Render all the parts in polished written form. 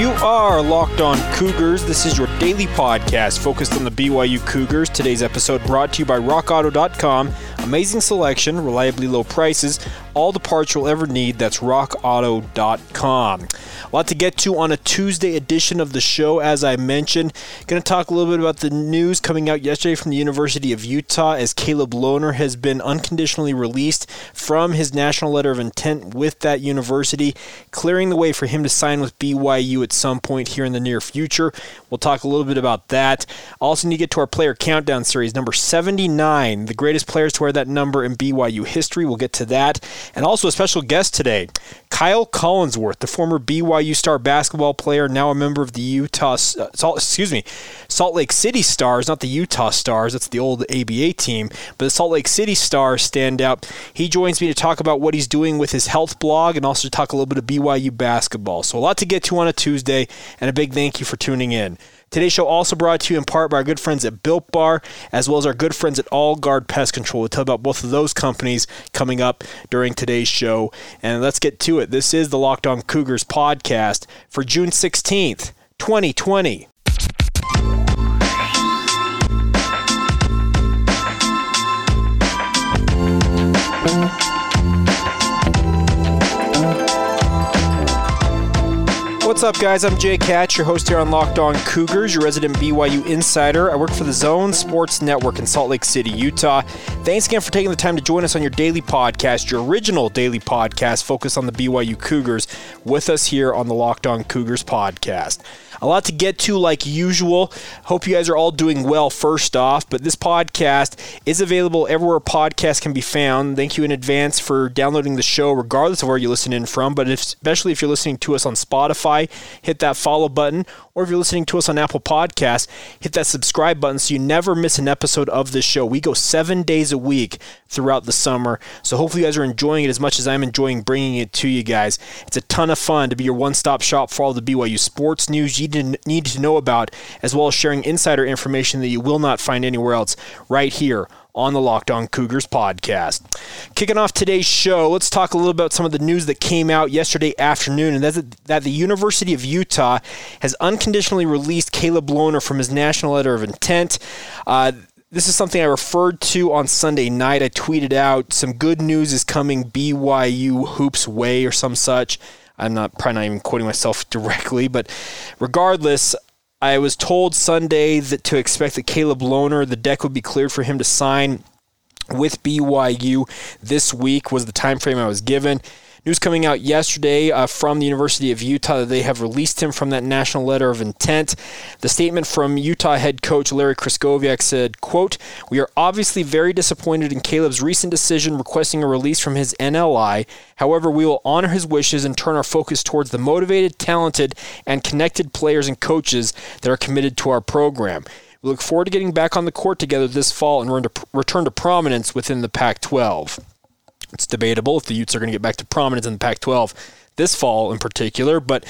You are Locked On Cougars. This is your daily podcast focused on the BYU Cougars. Today's episode brought to you by RockAuto.com. Amazing selection, reliably low prices, all the parts you'll ever need. That's RockAuto.com. A lot to get to on a Tuesday edition of the show, as I mentioned. Going to talk a little bit about the news coming out yesterday from the University of Utah as Caleb Lohner has been unconditionally released from his national letter of intent with that university, clearing the way for him to sign with BYU at some point here in the near future. We'll talk a little bit about that. Also need to get to our player countdown series, number 79, the greatest players to wear that number in BYU history. We'll get to that. And also a special guest today, Kyle Collinsworth, the former BYU star basketball player, now a member of the Salt Lake City Stars, not the Utah Stars, that's the old ABA team, but the Salt Lake City Stars stand out. He joins me to talk about what he's doing with his health blog and also to talk a little bit of BYU basketball. So a lot to get to on a Tuesday, and a big thank you for tuning in. Today's show also brought to you in part by our good friends at Bilt Bar, as well as our good friends at All Guard Pest Control. We'll tell about both of those companies coming up during today's show. And let's get to it. This is the Locked On Cougars podcast for June 16th, 2020. What's up, guys? I'm Jay Katz, your host here on Locked On Cougars, your resident BYU insider. I work for the Zone Sports Network in Salt Lake City, Utah. Thanks again for taking the time to join us on your daily podcast, your original daily podcast focused on the BYU Cougars, with us here on the Locked On Cougars podcast. A lot to get to like usual. Hope you guys are all doing well first off, but this podcast is available everywhere podcasts can be found. Thank you in advance for downloading the show regardless of where you listen in from, but especially if you're listening to us on Spotify, hit that follow button, or if you're listening to us on Apple Podcasts, hit that subscribe button so you never miss an episode of this show. We go 7 days a week throughout the summer, so hopefully you guys are enjoying it as much as I'm enjoying bringing it to you guys. It's a ton of fun to be your one-stop shop for all the BYU sports news you need to know about, as well as sharing insider information that you will not find anywhere else right here on the Locked On Cougars podcast. Kicking off today's show, let's talk a little about some of the news that came out yesterday afternoon, and that's that the University of Utah has unconditionally released Caleb Lohner from his national letter of intent. This is something I referred to on Sunday night. I tweeted out, some good news is coming BYU hoops way, or some such. I'm not probably not even quoting myself directly, but regardless, I was told Sunday that to expect that Caleb Lohner, the deck would be cleared for him to sign with BYU this week was the time frame I was given. News coming out yesterday from the University of Utah that they have released him from that national letter of intent. The statement from Utah head coach Larry Kraskoviak said, quote, "We are obviously very disappointed in Caleb's recent decision requesting a release from his NLI. However, we will honor his wishes and turn our focus towards the motivated, talented, and connected players and coaches that are committed to our program. We look forward to getting back on the court together this fall and return to prominence within the Pac-12. It's debatable if the Utes are going to get back to prominence in the Pac-12 this fall in particular, but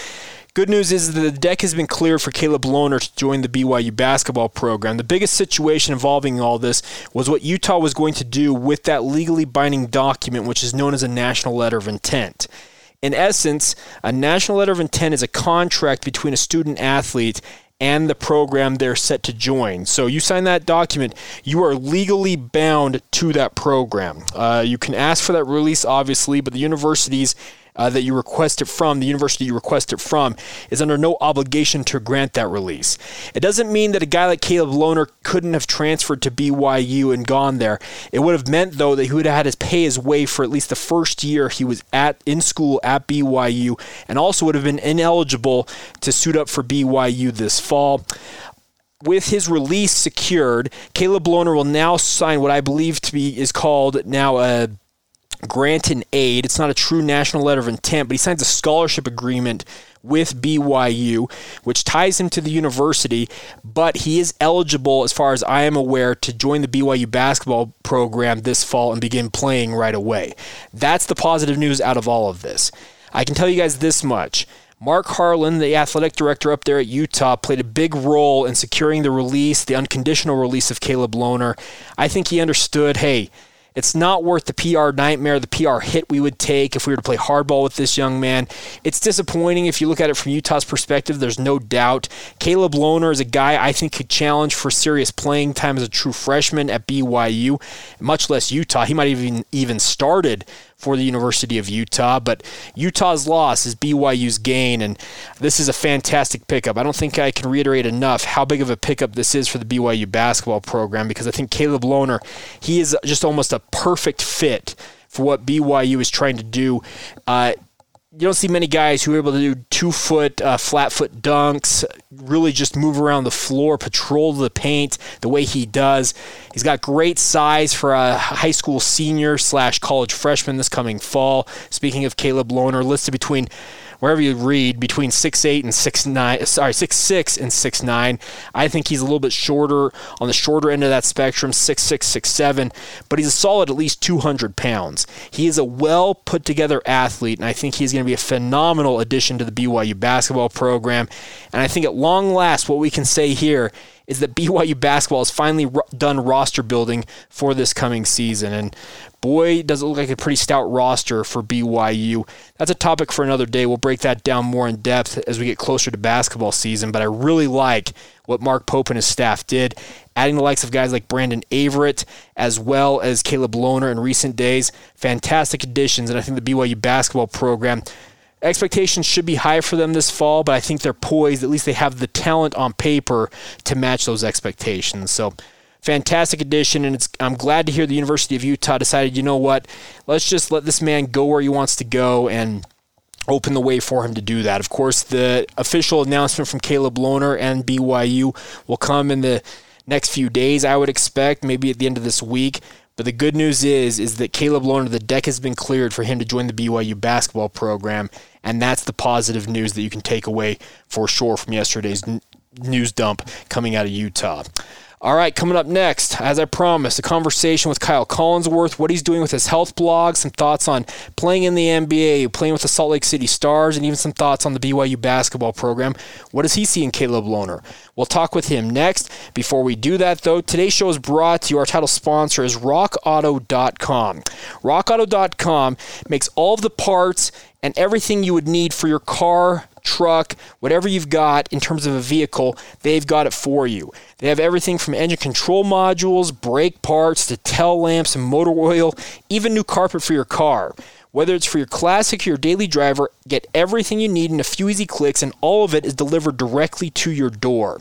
good news is that the deck has been cleared for Caleb Lohner to join the BYU basketball program. The biggest situation involving all this was what Utah was going to do with that legally binding document, which is known as a national letter of intent. In essence, a national letter of intent is a contract between a student-athlete and the program they're set to join. So you sign that document, you are legally bound to that program. You can ask for that release, obviously, but the universities the university you request it from, is under no obligation to grant that release. It doesn't mean that a guy like Caleb Lohner couldn't have transferred to BYU and gone there. It would have meant, though, that he would have had to pay his way for at least the first year he was in school at BYU, and also would have been ineligible to suit up for BYU this fall. With his release secured, Caleb Lohner will now sign what I believe to be is called now a grant in aid. It's not a true national letter of intent, but he signs a scholarship agreement with BYU, which ties him to the university, but he is eligible, as far as I am aware, to join the BYU basketball program this fall and begin playing right away. That's the positive news out of all of this. I can tell you guys this much. Mark Harlan, the athletic director up there at Utah, played a big role in securing the unconditional release of Caleb Lohner. I think he understood, hey, It's not worth the PR nightmare, the PR hit we would take if we were to play hardball with this young man. It's disappointing if you look at it from Utah's perspective. There's no doubt. Caleb Lohner is a guy I think could challenge for serious playing time as a true freshman at BYU, much less Utah. He might have even started for the University of Utah, but Utah's loss is BYU's gain, and this is a fantastic pickup. I don't think I can reiterate enough how big of a pickup this is for the BYU basketball program, because I think Caleb Lohner, he is just almost a perfect fit for what BYU is trying to do. You don't see many guys who are able to do two-foot, flat-foot dunks, really just move around the floor, patrol the paint the way he does. He's got great size for a high school senior / college freshman this coming fall. Speaking of Caleb Lohner, listed between, wherever you read, between 6'8 and 6'9, sorry, 6'6 and 6'9. I think he's a little bit shorter, on the shorter end of that spectrum, 6'6, 6'7, but he's a solid at least 200 pounds. He is a well put together athlete, and I think he's going to be a phenomenal addition to the BYU basketball program. And I think at long last, what we can say here is that BYU basketball has finally done roster building for this coming season. And boy, does it look like a pretty stout roster for BYU. That's a topic for another day. We'll break that down more in depth as we get closer to basketball season. But I really like what Mark Pope and his staff did, adding the likes of guys like Brandon Averett as well as Caleb Lohner in recent days. Fantastic additions, and I think the BYU basketball program, expectations should be high for them this fall, but I think they're poised, at least they have the talent on paper to match those expectations. So fantastic addition, and I'm glad to hear the University of Utah decided, you know what, let's just let this man go where he wants to go and open the way for him to do that. Of course, the official announcement from Caleb Lohner and BYU will come in the next few days, I would expect, maybe at the end of this week. But the good news is that Caleb Lohner, the deck has been cleared for him to join the BYU basketball program, and that's the positive news that you can take away for sure from yesterday's news dump coming out of Utah. All right, coming up next, as I promised, a conversation with Kyle Collinsworth, what he's doing with his health blog, some thoughts on playing in the NBA, playing with the Salt Lake City Stars, and even some thoughts on the BYU basketball program. What does he see in Caleb Lohner? We'll talk with him next. Before we do that, though, today's show is brought to you. Our title sponsor is RockAuto.com. RockAuto.com makes all of the parts and everything you would need for your car, truck, whatever you've got in terms of a vehicle, they've got it for you. They have everything from engine control modules, brake parts, to tail lamps and motor oil, even new carpet for your car. Whether it's for your classic or your daily driver, get everything you need in a few easy clicks, and all of it is delivered directly to your door.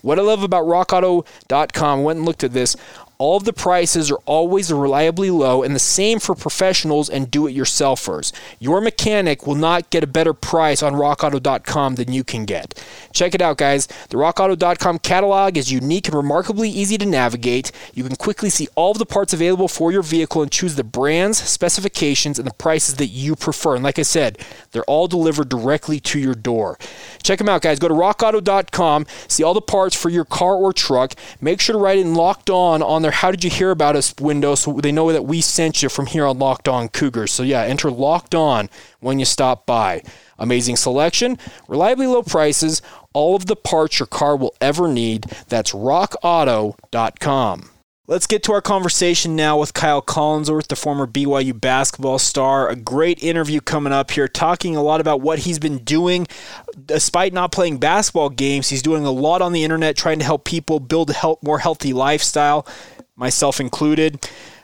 What I love about RockAuto.com, went and looked at this, all of the prices are always reliably low, and the same for professionals and do-it-yourselfers. Your mechanic will not get a better price on RockAuto.com than you can get. Check it out, guys. The RockAuto.com catalog is unique and remarkably easy to navigate. You can quickly see all of the parts available for your vehicle and choose the brands, specifications, and the prices that you prefer. And like I said, they're all delivered directly to your door. Check them out, guys. Go to RockAuto.com, see all the parts for your car or truck. Make sure to write in Locked On their How Did You Hear About Us window so they know that we sent you from here on Locked On Cougars. So yeah, enter Locked On when you stop by. Amazing selection, reliably low prices, all of the parts your car will ever need. That's rockauto.com. Let's get to our conversation now with Kyle Collinsworth, the former BYU basketball star. A great interview coming up here, talking a lot about what he's been doing. Despite not playing basketball games, he's doing a lot on the internet, trying to help people build a more healthy lifestyle, myself included.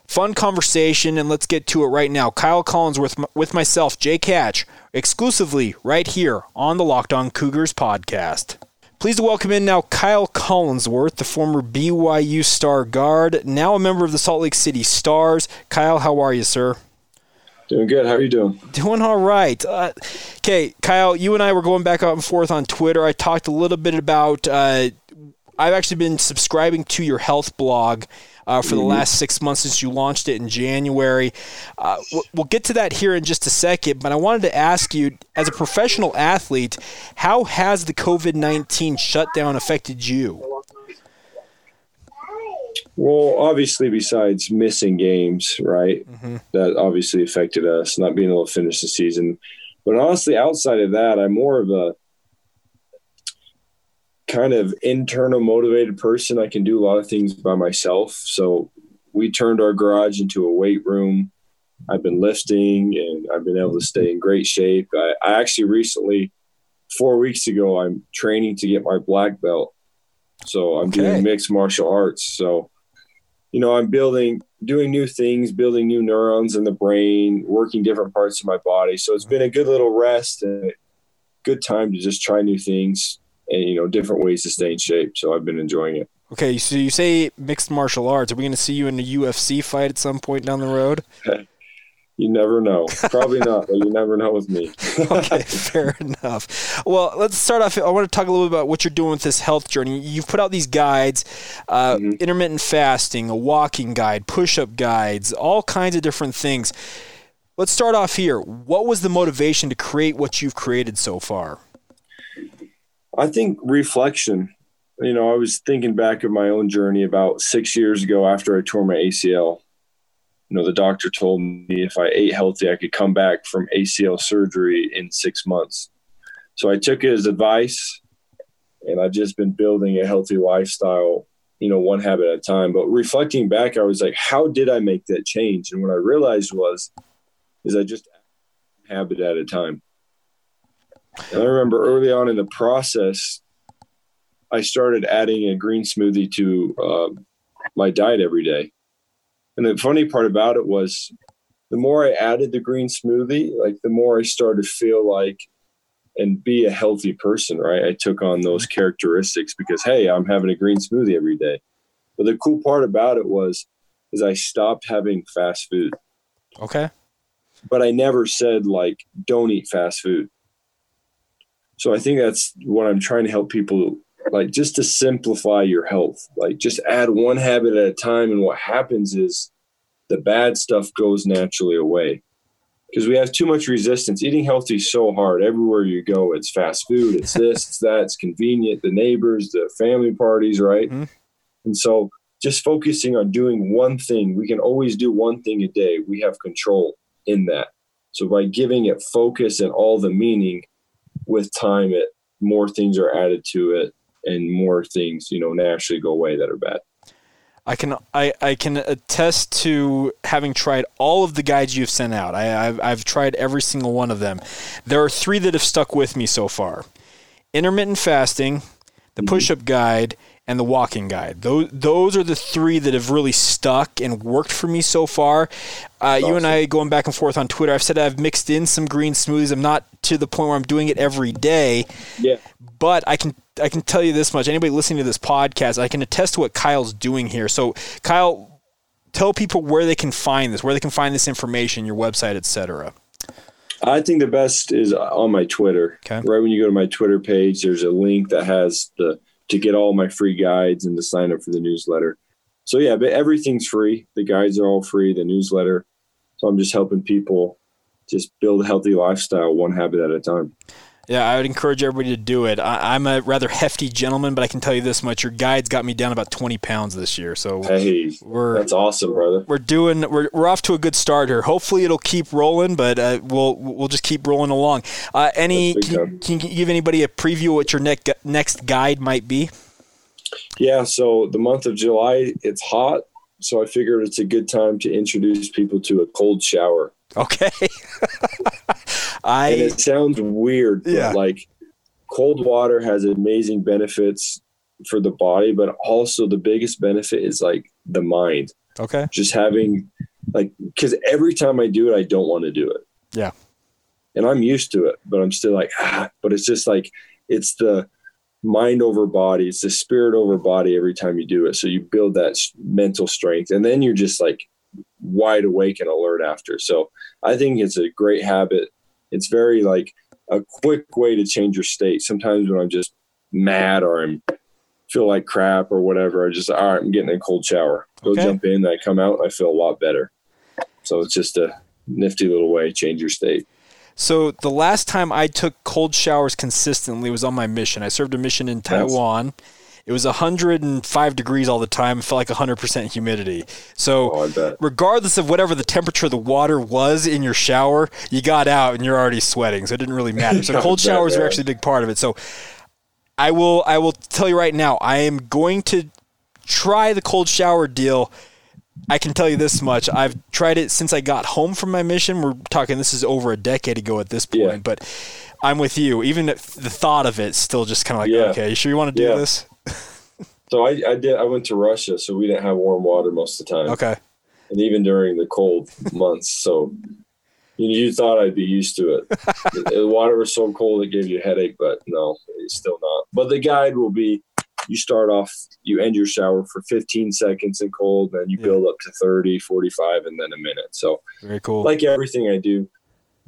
Fun conversation, and let's get to it right now. Kyle Collinsworth with myself, Jay Catch, exclusively right here on the Locked On Cougars podcast. Pleased to welcome in now Kyle Collinsworth, the former BYU star guard, now a member of the Salt Lake City Stars. Kyle, how are you, sir? Doing good. How are you doing? Doing all right. Okay, Kyle, you and I were going back and forth on Twitter. I talked a little bit about I've actually been subscribing to your health blog for the last 6 months since you launched it in January. We'll get to that here in just a second, but I wanted to ask you, as a professional athlete, how has the COVID-19 shutdown affected you? Well, obviously, besides missing games, right, that obviously affected us, not being able to finish the season. But honestly, outside of that, I'm more of a kind of internal motivated person. I can do a lot of things by myself. So we turned our garage into a weight room. I've been lifting and I've been able to stay in great shape. I actually recently, 4 weeks ago, I'm training to get my black belt. So I'm doing mixed martial arts. So, you know, I'm doing new things, building new neurons in the brain, working different parts of my body. So it's been a good little rest and a good time to just try new things and, you know, different ways to stay in shape. So I've been enjoying it. Okay, so you say mixed martial arts. Are we going to see you in a UFC fight at some point down the road? You never know. Probably not, but you never know with me. Okay, fair enough. Well, let's start off. I want to talk a little bit about what you're doing with this health journey. You've put out these guides, intermittent fasting, a walking guide, push-up guides, all kinds of different things. Let's start off here. What was the motivation to create what you've created so far? I think reflection. You know, I was thinking back of my own journey about 6 years ago after I tore my ACL. You know, the doctor told me if I ate healthy, I could come back from ACL surgery in 6 months. So I took his advice, and I've just been building a healthy lifestyle, you know, one habit at a time. But reflecting back, I was like, how did I make that change? And what I realized is I just habit at a time. And I remember early on in the process, I started adding a green smoothie to my diet every day. And the funny part about it was the more I added the green smoothie, like the more I started to feel like and be a healthy person, right? I took on those characteristics because, hey, I'm having a green smoothie every day. But the cool part about it is I stopped having fast food. Okay. But I never said, like, don't eat fast food. So I think that's what I'm trying to help people, like, just to simplify your health, like just add one habit at a time. And what happens is the bad stuff goes naturally away because we have too much resistance. Eating healthy is so hard. Everywhere you go, it's fast food. It's this, it's that, it's convenient, the neighbors, the family parties, right? Mm-hmm. And so just focusing on doing one thing, we can always do one thing a day. We have control in that. So by giving it focus and all the meaning with time, more things are added to it. And more things, you know, naturally go away that are bad. I can attest to having tried all of the guides you've sent out. I've tried every single one of them. There are three that have stuck with me so far: intermittent fasting, the push-up guide, and the walking guide. Those are the three that have really stuck and worked for me so far. Awesome. You and I going back and forth on Twitter, I've said I've mixed in some green smoothies. I'm not to the point where I'm doing it every day. Yeah. But I can tell you this much. Anybody listening to this podcast, I can attest to what Kyle's doing here. So, Kyle, tell people where they can find this information, your website, etc. I think the best is on my Twitter. Okay. Right when you go to my Twitter page, there's a link that has to get all my free guides and to sign up for the newsletter. So, yeah, but everything's free. The guides are all free, the newsletter. So I'm just helping people just build a healthy lifestyle one habit at a time. Yeah, I would encourage everybody to do it. I'm a rather hefty gentleman, but I can tell you this much: your guides got me down about 20 pounds this year. So that's awesome, brother. We're off to a good start here. Hopefully, it'll keep rolling, but we'll just keep rolling along. Can you give anybody a preview of what your next guide might be? Yeah, so the month of July, it's hot, so I figured it's a good time to introduce people to a cold shower. Okay. And it sounds weird, but like cold water has amazing benefits for the body, but also the biggest benefit is like the mind. Okay. Just having because every time I do it, I don't want to do it. Yeah. And I'm used to it, but I'm still like, but it's just like, it's the mind over body. It's the spirit over body every time you do it. So you build that mental strength and then you're just like wide awake and alert after. So I think it's a great habit. It's very like a quick way to change your state. Sometimes when I'm just mad or I feel like crap or whatever, I just, all right, I'm getting a cold shower. Jump in. I come out and I feel a lot better. So it's just a nifty little way to change your state. So the last time I took cold showers consistently was on my mission. I served a mission in Taiwan. It was 105 degrees all the time. It felt like 100% humidity. So regardless of whatever the temperature of the water was in your shower, you got out and you're already sweating. So it didn't really matter. So cold showers are actually a big part of it. So I will tell you right now, I am going to try the cold shower deal I can tell you this much. I've tried it since I got home from my mission. We're talking, this is over a decade ago at this point, but I'm with you. Even the thought of it still just kind of like, okay, you sure you want to do this? So I went to Russia, so we didn't have warm water most of the time. Okay. And even during the cold months. So you thought I'd be used to it. The water was so cold it gave you a headache, but no, it's still not. But the guide will be, you start off, you end your shower for 15 seconds in cold, then you build up to 30, 45, and then a minute. So very cool. Like everything I do,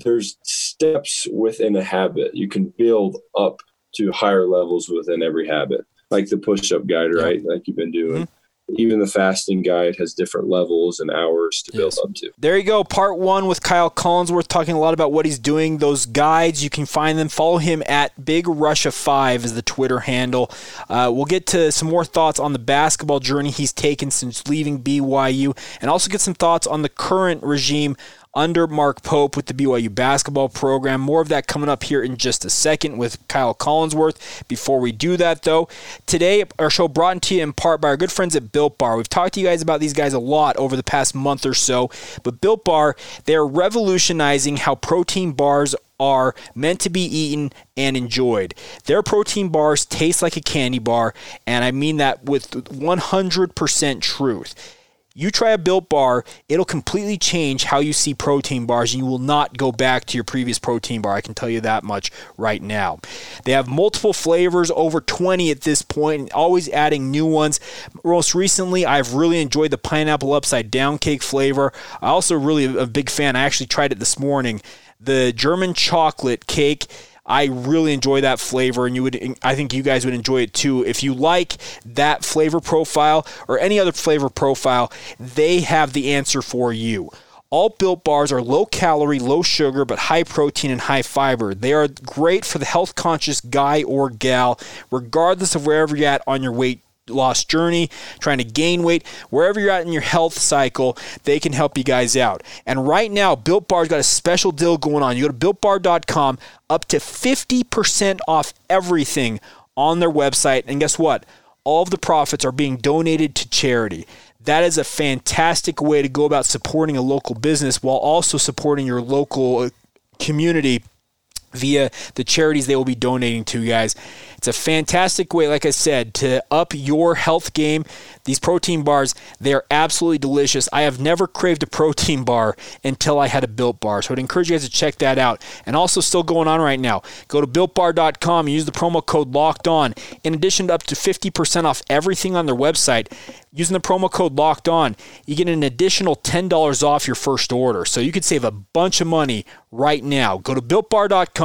there's steps within a habit. You can build up to higher levels within every habit, like the push-up guide, right? Like you've been doing. Mm-hmm. Even the fasting guide has different levels and hours to build up to. There you go. Part one with Kyle Collinsworth, talking a lot about what he's doing. Those guides, you can find them. Follow him at BigRussia5 is the Twitter handle. We'll get to some more thoughts on the basketball journey he's taken since leaving BYU, and also get some thoughts on the current regime under Mark Pope with the BYU basketball program. More of that coming up here in just a second with Kyle Collinsworth. Before we do that, though, today our show brought to you in part by our good friends at Bilt Bar. We've talked to you guys about these guys a lot over the past month or so, but Bilt Bar, they're revolutionizing how protein bars are meant to be eaten and enjoyed. Their protein bars taste like a candy bar, and I mean that with 100% truth. You try a Bilt Bar, it'll completely change how you see protein bars, and you will not go back to your previous protein bar. I can tell you that much right now. They have multiple flavors, over 20 at this point, and always adding new ones. Most recently, I've really enjoyed the pineapple upside down cake flavor. I also really am a big fan. I actually tried it this morning. The German chocolate cake, I really enjoy that flavor, and I think you guys would enjoy it too. If you like that flavor profile or any other flavor profile, they have the answer for you. All Bilt Bars are low-calorie, low-sugar, but high-protein and high-fiber. They are great for the health-conscious guy or gal, regardless of wherever you're at on your weight loss journey, trying to gain weight, wherever you're at in your health cycle, they can help you guys out. And right now, Bilt Bar's got a special deal going on. You go to BiltBar.com, up to 50% off everything on their website. And guess what? All of the profits are being donated to charity. That is a fantastic way to go about supporting a local business while also supporting your local community via the charities they will be donating to, guys. It's a fantastic way, like I said, to up your health game. These protein bars, they are absolutely delicious. I have never craved a protein bar until I had a Bilt Bar, so I'd encourage you guys to check that out. And also still going on right now, go to BiltBar.com and use the promo code LOCKEDON. In addition to up to 50% off everything on their website, using the promo code LOCKEDON, you get an additional $10 off your first order, so you could save a bunch of money right now. Go to BiltBar.com.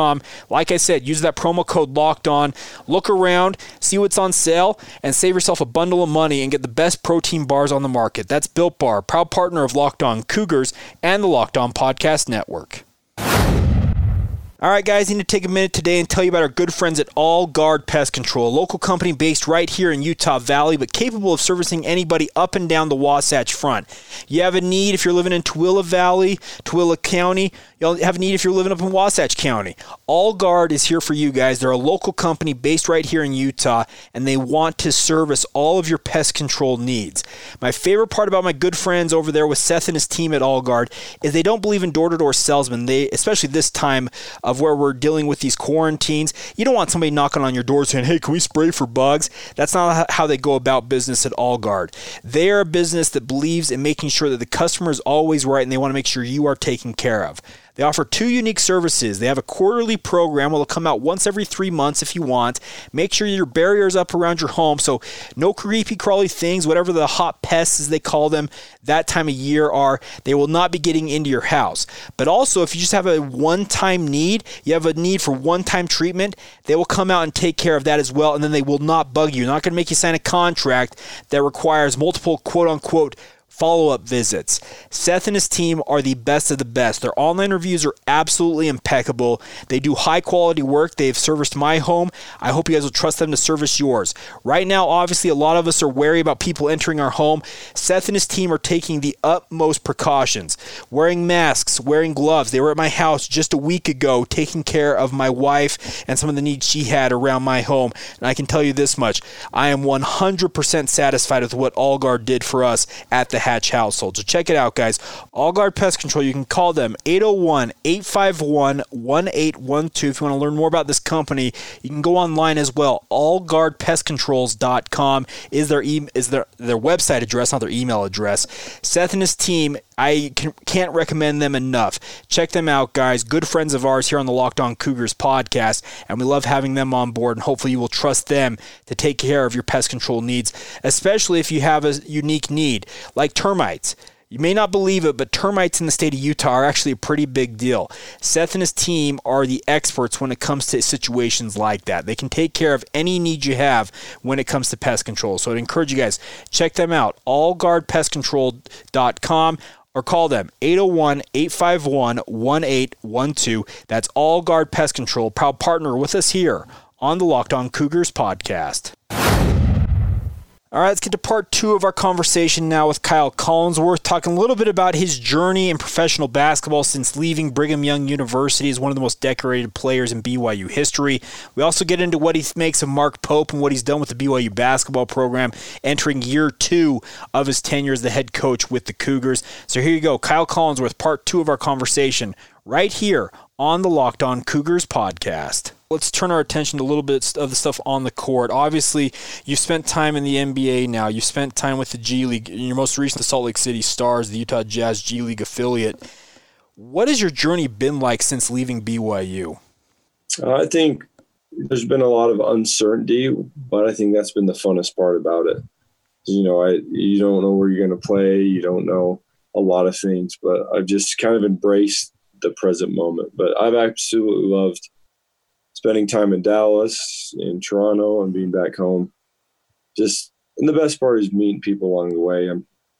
Like I said, use that promo code LOCKEDON. Look around, see what's on sale, and save yourself a bundle of money and get the best protein bars on the market. That's Bilt Bar, proud partner of Locked On Cougars and the Locked On Podcast Network. All right, guys, I need to take a minute today and tell you about our good friends at All Guard Pest Control, a local company based right here in Utah Valley, but capable of servicing anybody up and down the Wasatch Front. You have a need if you're living in Tooele Valley, Tooele County. You'll have a need if you're living up in Wasatch County. All Guard is here for you guys. They're a local company based right here in Utah, and they want to service all of your pest control needs. My favorite part about my good friends over there with Seth and his team at All Guard is they don't believe in door-to-door salesmen. They, especially this time of where we're dealing with these quarantines, you don't want somebody knocking on your door saying, hey, can we spray for bugs? That's not how they go about business at All Guard. They are a business that believes in making sure that the customer is always right, and they want to make sure you are taken care of. They offer two unique services. They have a quarterly program that will come out once every 3 months if you want. Make sure your barrier's up around your home, so no creepy crawly things, whatever the hot pests as they call them that time of year are, they will not be getting into your house. But also, if you just have a one-time need, you have a need for one-time treatment, they will come out and take care of that as well, and then they will not bug you. They're not going to make you sign a contract that requires multiple quote-unquote follow-up visits. Seth and his team are the best of the best. Their online reviews are absolutely impeccable. They do high-quality work. They've serviced my home. I hope you guys will trust them to service yours. Right now, obviously, a lot of us are wary about people entering our home. Seth and his team are taking the utmost precautions, wearing masks, wearing gloves. They were at my house just a week ago taking care of my wife and some of the needs she had around my home. And I can tell you this much, I am 100% satisfied with what All Guard did for us at the Hatch household. So check it out, guys. All Guard Pest Control, you can call them 801-851-1812. If you want to learn more about this company, you can go online as well. allguardpestcontrols.com is their website address, not their email address. Seth and his team, I can't recommend them enough. Check them out, guys. Good friends of ours here on the Locked On Cougars podcast, and we love having them on board, and hopefully you will trust them to take care of your pest control needs, especially if you have a unique need, like termites. You may not believe it, but termites in the state of Utah are actually a pretty big deal. Seth and his team are the experts when it comes to situations like that. They can take care of any need you have when it comes to pest control. So I'd encourage you guys, check them out, allguardpestcontrol.com. Or call them, 801-851-1812. That's All Guard Pest Control, proud partner with us here on the Locked On Cougars podcast. All right, let's get to part two of our conversation now with Kyle Collinsworth, talking a little bit about his journey in professional basketball since leaving Brigham Young University as one of the most decorated players in BYU history. We also get into what he makes of Mark Pope and what he's done with the BYU basketball program entering year two of his tenure as the head coach with the Cougars. So here you go, Kyle Collinsworth, part two of our conversation right here on the Locked On Cougars podcast. Let's turn our attention to a little bit of the stuff on the court. Obviously, you've spent time in the NBA now. You've spent time with the G League. Your most recent, the Salt Lake City Stars, the Utah Jazz G League affiliate. What has your journey been like since leaving BYU? I think there's been a lot of uncertainty, but I think that's been the funnest part about it. You know, you don't know where you're going to play. You don't know a lot of things, but I've just kind of embraced the present moment. But I've absolutely loved spending time in Dallas, in Toronto, and being back home. And the best part is meeting people along the way.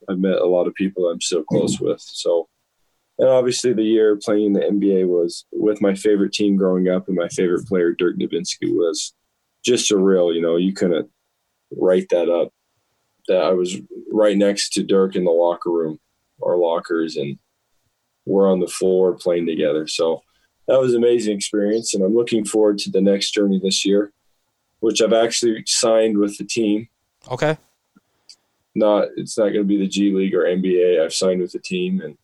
I've met a lot of people I'm so close with. So, and obviously the year playing in the NBA was with my favorite team growing up, and my favorite player, Dirk Nowitzki, was just surreal. You know, you couldn't write that up, that I was right next to Dirk in the locker room, our lockers, and we're on the floor playing together. So that was an amazing experience, and I'm looking forward to the next journey this year, which I've actually signed with the team. Okay. It's not going to be the G League or NBA. I've signed with the team and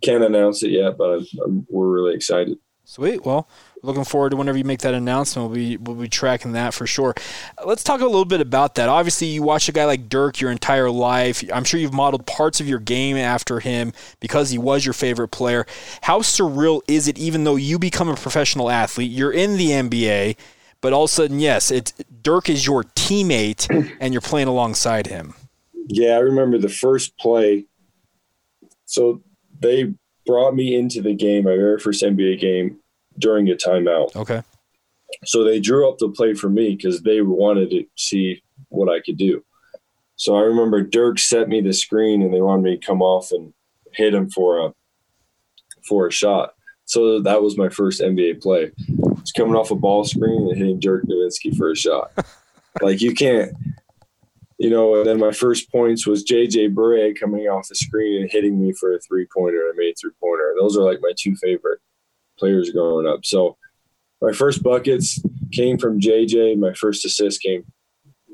can't announce it yet, but we're really excited. Sweet. Well, looking forward to whenever you make that announcement. We'll be tracking that for sure. Let's talk a little bit about that. Obviously, you watch a guy like Dirk your entire life. I'm sure you've modeled parts of your game after him because he was your favorite player. How surreal is it, even though you become a professional athlete, you're in the NBA, but all of a sudden, yes, Dirk is your teammate and you're playing alongside him? Yeah, I remember the first play. So they brought me into the game, my very first NBA game, during a timeout. Okay. So they drew up the play for me because they wanted to see what I could do. So I remember Dirk set me the screen and they wanted me to come off and hit him for a shot. So that was my first NBA play. It's coming off a ball screen and hitting Dirk Nowitzki for a shot. Like, you can't. You know, and then my first points was JJ Barea coming off the screen and hitting me for a three-pointer. I made a three-pointer. Those are like my two favorite players growing up. So my first buckets came from JJ. My first assist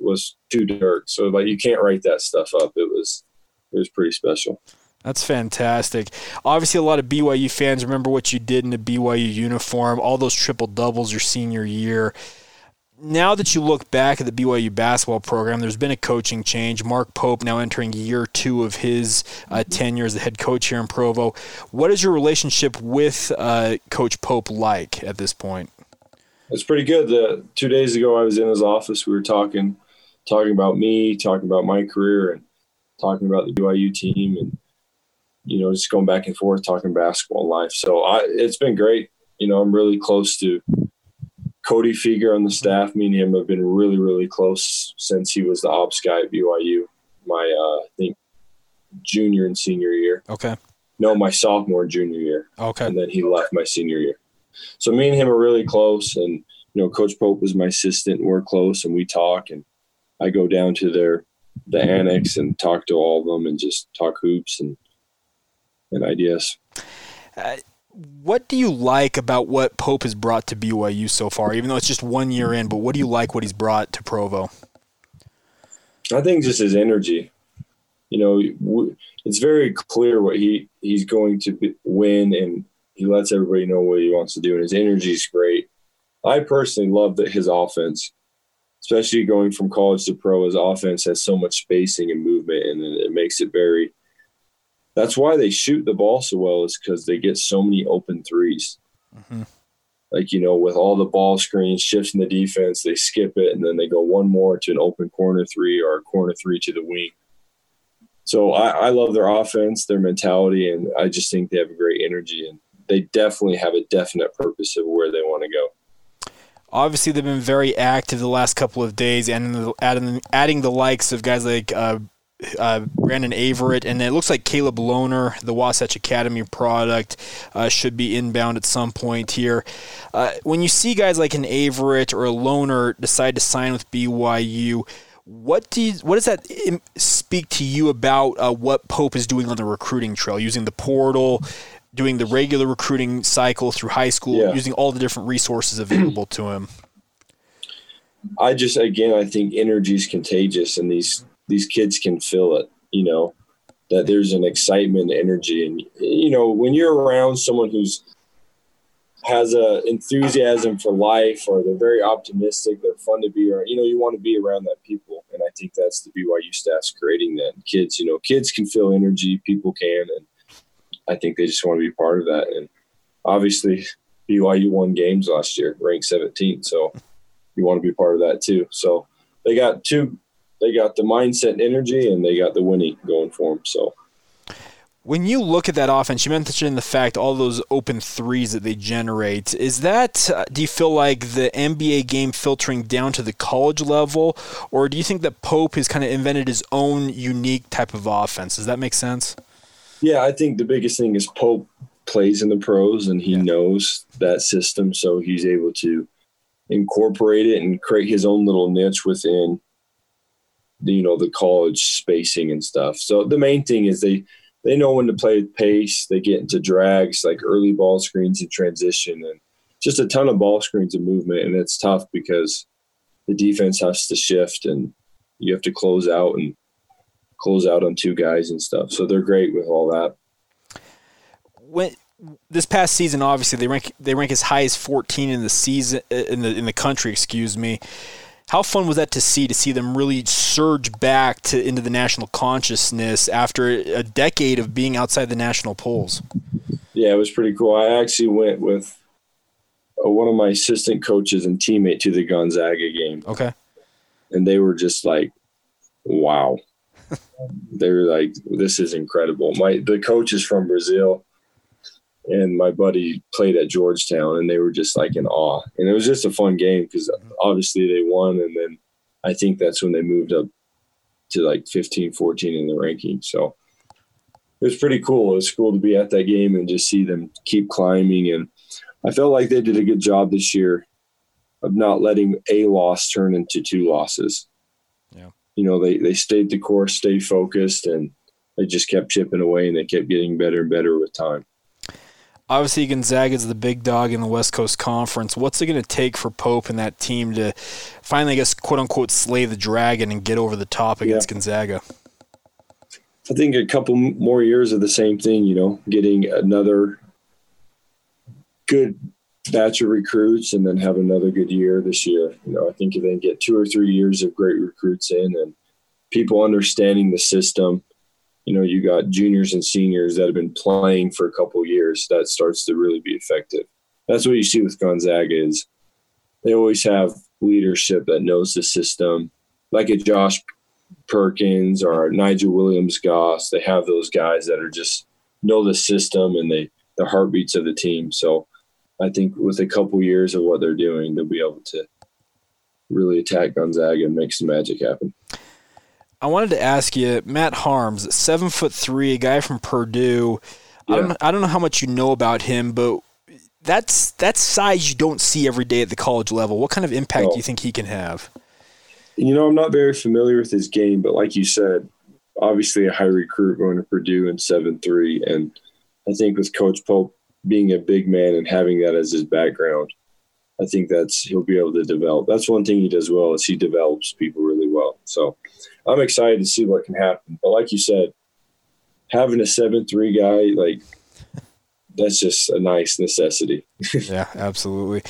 was to Dirk. So, like, you can't write that stuff up. It was pretty special. That's fantastic. Obviously, a lot of BYU fans remember what you did in the BYU uniform, all those triple-doubles your senior year. Now that you look back at the BYU basketball program, there's been a coaching change. Mark Pope now entering year two of his tenure as the head coach here in Provo. What is your relationship with Coach Pope like at this point? It's pretty good. 2 days ago, I was in his office. We were talking about me, talking about my career, and talking about the BYU team, and, you know, just going back and forth, talking basketball life. So it's been great. You know, I'm really close to Cody Feger on the staff. Me and him have been really, really close since he was the ops guy at BYU, my I think junior and senior year. Okay. No, my sophomore and junior year. Okay. And then he left my senior year. So me and him are really close, and, you know, Coach Pope was my assistant, and we're close, and we talk, and I go down to the annex and talk to all of them and just talk hoops and ideas. What do you like about what Pope has brought to BYU so far, even though it's just 1 year in, but what do you like what he's brought to Provo? I think just his energy. you know, it's very clear what he's going to win, and he lets everybody know what he wants to do, and his energy is great. I personally love that his offense, especially going from college to pro, his offense has so much spacing and movement, and it makes it very – that's why they shoot the ball so well, is because they get so many open threes. Mm-hmm. Like, you know, with all the ball screens, shifts in the defense, they skip it, and then they go one more to an open corner three or a corner three to the wing. So I love their offense, their mentality, and I just think they have a great energy, and they definitely have a definite purpose of where they want to go. Obviously, they've been very active the last couple of days, and adding the likes of guys like Brandon Averett, and it looks like Caleb Lohner, the Wasatch Academy product, should be inbound at some point here. When you see guys like an Averett or a Lohner decide to sign with BYU, what does that speak to you about what Pope is doing on the recruiting trail, using the portal, doing the regular recruiting cycle through high school, using all the different resources available to him? I think energy is contagious, and these kids can feel it, you know, that there's an excitement, energy. And, you know, when you're around someone who's has a enthusiasm for life, or they're very optimistic, they're fun to be around, you know, you want to be around that people. And I think that's the BYU staff's creating that. And kids, you know, kids can feel energy, people can, and I think they just want to be part of that. And obviously BYU won games last year, ranked 17th. So you want to be part of that too. So they got the mindset and energy, and they got the winning going for them. So when you look at that offense, you mentioned the fact all those open threes that they generate. Is that, do you feel like the NBA game filtering down to the college level, or do you think that Pope has kind of invented his own unique type of offense? Does that make sense? Yeah, I think the biggest thing is Pope plays in the pros, and he knows that system, so he's able to incorporate it and create his own little niche within, you know, the college spacing and stuff. So the main thing is they know when to play with pace. They get into drags, like early ball screens and transition, and just a ton of ball screens and movement, and it's tough because the defense has to shift, and you have to close out on two guys and stuff. So they're great with all that. When this past season, obviously they rank as high as 14 in the season in the country, excuse me. How fun was that to see them really surge back into the national consciousness after a decade of being outside the national polls? Yeah, it was pretty cool. I actually went with one of my assistant coaches and teammate to the Gonzaga game. Okay. And they were just like, wow. They were like, this is incredible. The coach is from Brazil, and my buddy played at Georgetown, and they were just like in awe. And it was just a fun game because obviously they won, and then I think that's when they moved up to like 15, 14 in the ranking. So it was pretty cool. It was cool to be at that game and just see them keep climbing. And I felt like they did a good job this year of not letting a loss turn into two losses. Yeah. You know, they stayed the course, stayed focused, and they just kept chipping away, and they kept getting better and better with time. Obviously, Gonzaga is the big dog in the West Coast Conference. What's it going to take for Pope and that team to finally, I guess, quote-unquote, slay the dragon and get over the top against Gonzaga? I think a couple more years of the same thing, you know, getting another good batch of recruits and then have another good year this year. You know, I think if they get 2 or 3 years of great recruits in and people understanding the system, you know, you got juniors and seniors that have been playing for a couple years, that starts to really be effective. That's what you see with Gonzaga is they always have leadership that knows the system, like a Josh Perkins or Nigel Williams-Goss. They have those guys that are just know the system and the heartbeats of the team. So I think with a couple years of what they're doing, they'll be able to really attack Gonzaga and make some magic happen. I wanted to ask you, Matt Harms, 7'3", a guy from Purdue. Yeah. I don't know how much you know about him, but that's size you don't see every day at the college level. What kind of impact do you think he can have? You know, I'm not very familiar with his game, but like you said, obviously a high recruit going to Purdue and 7'3", and I think with Coach Pope being a big man and having that as his background, I think he'll be able to develop. That's one thing he does well is he develops people really well. well. So I'm excited to see what can happen. But like you said, having a 7'3" guy, like, that's just a nice necessity. Yeah, absolutely.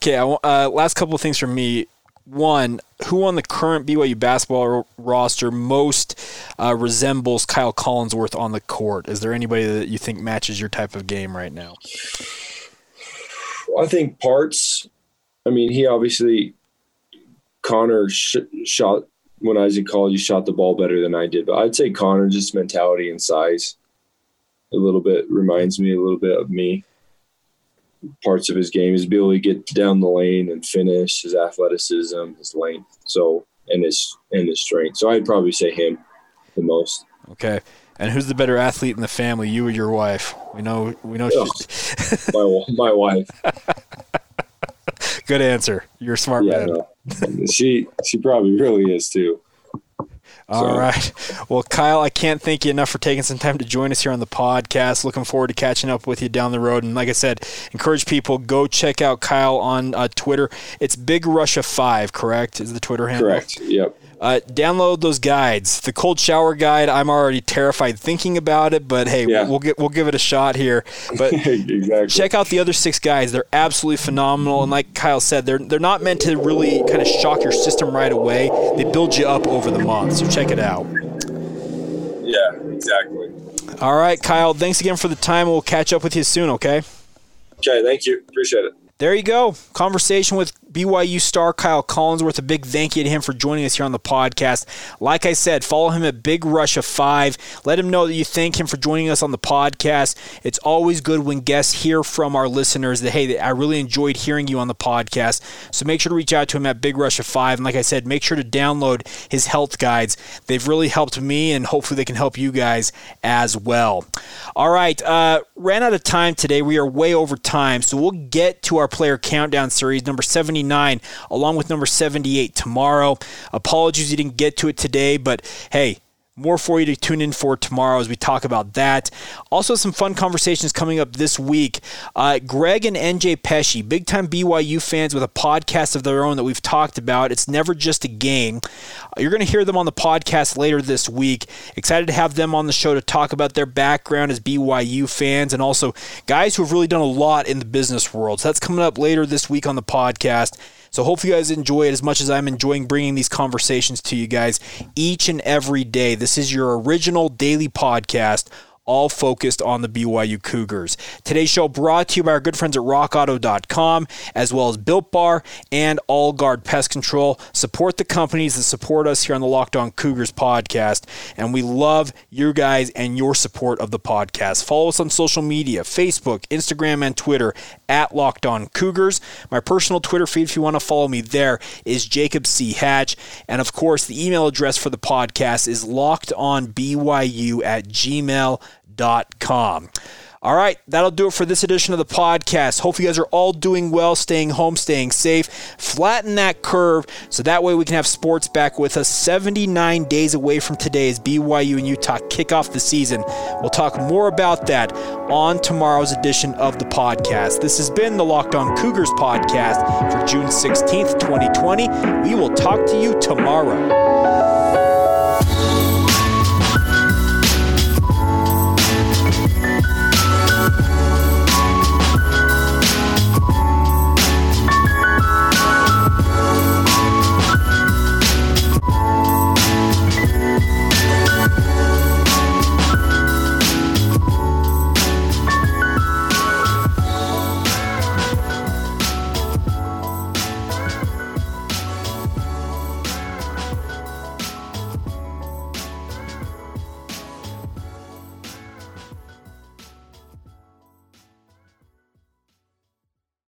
Okay, last couple of things from me. One, who on the current BYU basketball roster most resembles Kyle Collinsworth on the court? Is there anybody that you think matches your type of game right now? I think parts. I mean, he obviously – Connor shot – when I was in college, he shot the ball better than I did. But I'd say Connor, just mentality and size, a little bit reminds me a little bit of me. Parts of his game, his ability to get down the lane and finish, his athleticism, his length, so and his strength. So I'd probably say him the most. Okay. And who's the better athlete in the family, you or your wife? We know. Oh, she... my wife. Good answer. You're a smart man. No. She probably really is too. All right. Well, Kyle, I can't thank you enough for taking some time to join us here on the podcast. Looking forward to catching up with you down the road. And like I said, encourage people, go check out Kyle on Twitter. It's BigRussia5, correct? Is the Twitter handle? Correct, yep. Download those guides. The cold shower guide, I'm already terrified thinking about it, but hey, yeah, we'll give it a shot here. But exactly. Check out the other 6 guides. They're absolutely phenomenal. And like Kyle said, they're not meant to really kind of shock your system right away. They build you up over the month. So check it out. Yeah, exactly. All right, Kyle, thanks again for the time. We'll catch up with you soon, okay? Okay, thank you. Appreciate it. There you go. Conversation with BYU star Kyle Collinsworth. A big thank you to him for joining us here on the podcast. Like I said, follow him at BigRussia5. Let him know that you thank him for joining us on the podcast. It's always good when guests hear from our listeners that, hey, I really enjoyed hearing you on the podcast. So make sure to reach out to him at BigRussia5. And like I said, make sure to download his health guides. They've really helped me, and hopefully they can help you guys as well. All right. Ran out of time today. We are way over time. So we'll get to our player countdown series, number 79. Along with number 78 tomorrow. Apologies you didn't get to it today, but hey, more for you to tune in for tomorrow as we talk about that. Also, some fun conversations coming up this week. Greg and NJ Pesci, big-time BYU fans with a podcast of their own that we've talked about. It's Never Just a Game. You're going to hear them on the podcast later this week. Excited to have them on the show to talk about their background as BYU fans and also guys who have really done a lot in the business world. So that's coming up later this week on the podcast. So hopefully you guys enjoy it as much as I'm enjoying bringing these conversations to you guys each and every day. This is your original daily podcast, all focused on the BYU Cougars. Today's show brought to you by our good friends at RockAuto.com, as well as Bilt Bar and All Guard Pest Control. Support the companies that support us here on the Locked On Cougars podcast, and we love you guys and your support of the podcast. Follow us on social media, Facebook, Instagram, and Twitter, at Locked On Cougars. My personal Twitter feed, if you want to follow me there, is Jacob C. Hatch. And, of course, the email address for the podcast is lockedonbyu@gmail.com. All right, that'll do it for this edition of the podcast. Hope you guys are all doing well, staying home, staying safe. Flatten that curve so that way we can have sports back with us 79 days away from today as BYU and Utah kick off the season. We'll talk more about that on tomorrow's edition of the podcast. This has been the Locked On Cougars podcast for June 16th, 2020. We will talk to you tomorrow.